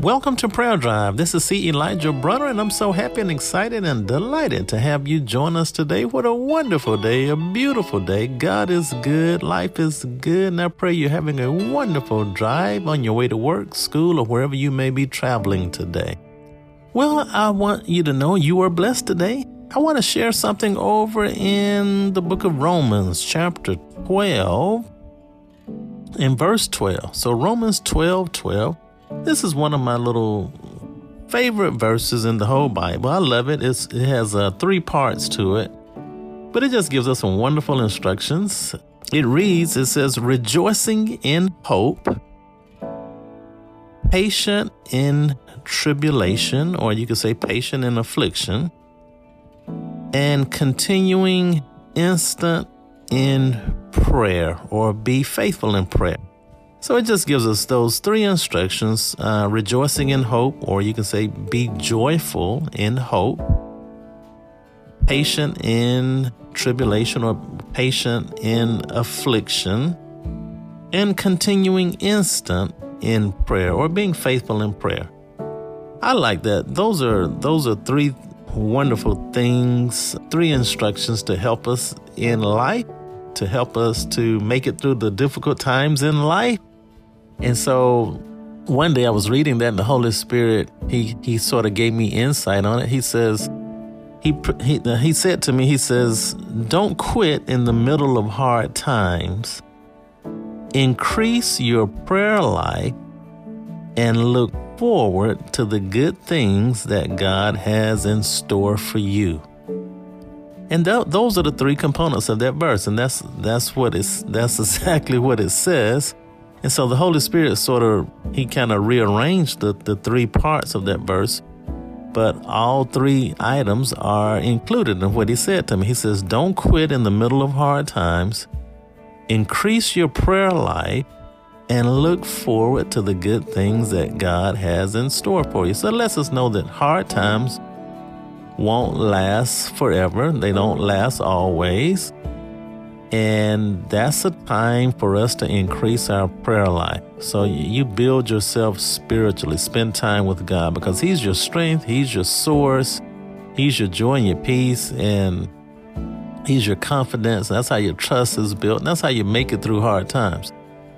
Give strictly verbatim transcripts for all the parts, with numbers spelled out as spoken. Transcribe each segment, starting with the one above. Welcome to Prayer Drive. This is C. Elijah Bronner, and I'm so happy and excited and delighted to have you join us today. What a wonderful day, a beautiful day. God is good. Life is good. And I pray you're having a wonderful drive on your way to work, school, or wherever you may be traveling today. Well, I want you to know you are blessed today. I want to share something over in the book of Romans, chapter twelve, in verse twelve. So Romans twelve, twelve. This is one of my little favorite verses in the whole Bible. I love it. It's, it has uh, three parts to it, but it just gives us some wonderful instructions. It reads, it says, rejoicing in hope, patient in tribulation, or you could say patient in affliction, and continuing instant in prayer, or be faithful in prayer. So it just gives us those three instructions, uh, rejoicing in hope, or you can say be joyful in hope, patient in tribulation or patient in affliction, and continuing instant in prayer or being faithful in prayer. I like that. Those are those are three wonderful things, three instructions to help us in life, to help us to make it through the difficult times in life. And so one day I was reading that, and the Holy Spirit, he he sort of gave me insight on it. He says, he, he, he said to me, he says, don't quit in the middle of hard times. Increase your prayer life and look forward to the good things that God has in store for you. And th- those are the three components of that verse. And that's that's what it's, that's exactly what it says. And so the Holy Spirit sort of, he kind of rearranged the, the three parts of that verse. But all three items are included in what he said to me. He says, don't quit in the middle of hard times. Increase your prayer life and look forward to the good things that God has in store for you. So it lets us know that hard times won't last forever. They don't last always. And that's a time for us to increase our prayer life. So you build yourself spiritually. Spend time with God, because he's your strength. He's your source. He's your joy and your peace. And he's your confidence. That's how your trust is built. And that's how you make it through hard times.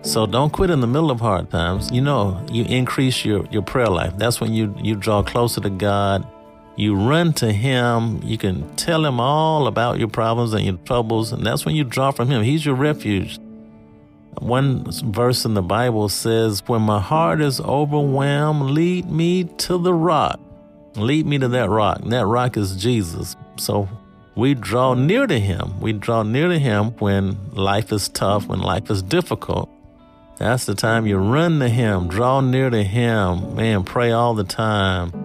So don't quit in the middle of hard times. You know, you increase your, your prayer life. That's when you, you draw closer to God. You run to him. You can tell him all about your problems and your troubles. And that's when you draw from him. He's your refuge. One verse in the Bible says, when my heart is overwhelmed, lead me to the rock. Lead me to that rock. And that rock is Jesus. So we draw near to him. We draw near to him when life is tough, when life is difficult. That's the time you run to him. Draw near to him. Man, pray all the time.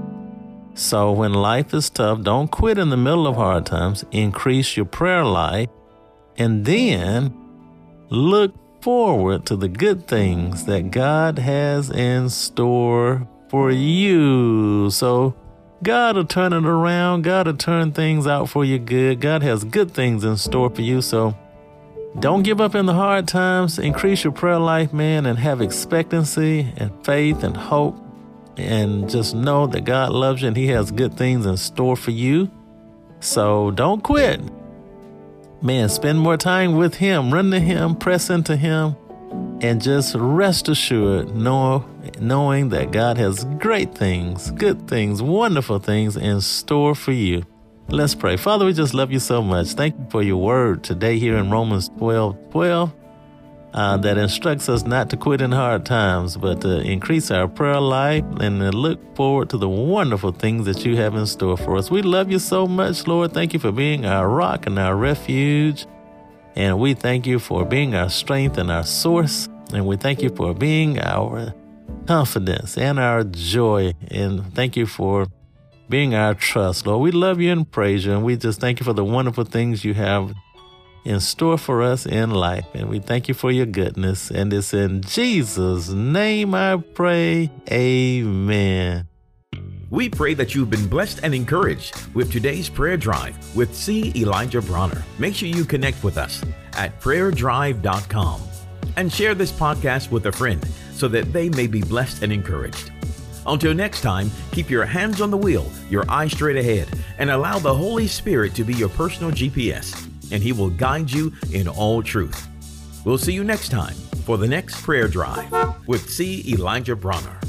So when life is tough, don't quit in the middle of hard times. Increase your prayer life, and then look forward to the good things that God has in store for you. So God will turn it around. God will turn things out for you good. God has good things in store for you. So don't give up in the hard times. Increase your prayer life, man, and have expectancy and faith and hope. And just know that God loves you and he has good things in store for you. So don't quit. Man, spend more time with him. Run to him. Press into him. And just rest assured know, knowing that God has great things, good things, wonderful things in store for you. Let's pray. Father, we just love you so much. Thank you for your word today here in Romans twelve, twelve. Uh, that instructs us not to quit in hard times, but to increase our prayer life and to look forward to the wonderful things that you have in store for us. We love you so much, Lord. Thank you for being our rock and our refuge. And we thank you for being our strength and our source. And we thank you for being our confidence and our joy. And thank you for being our trust. Lord, we love you and praise you, and we just thank you for the wonderful things you have in store for us in life. And we thank you for your goodness. And it's in Jesus' name I pray. Amen. We pray that you've been blessed and encouraged with today's Prayer Drive with C. Elijah Bronner. Make sure you connect with us at prayer drive dot com and share this podcast with a friend so that they may be blessed and encouraged. Until next time, keep your hands on the wheel, your eyes straight ahead, and allow the Holy Spirit to be your personal G P S, and He will guide you in all truth. We'll see you next time for the next Prayer Drive with C. Elijah Bronner.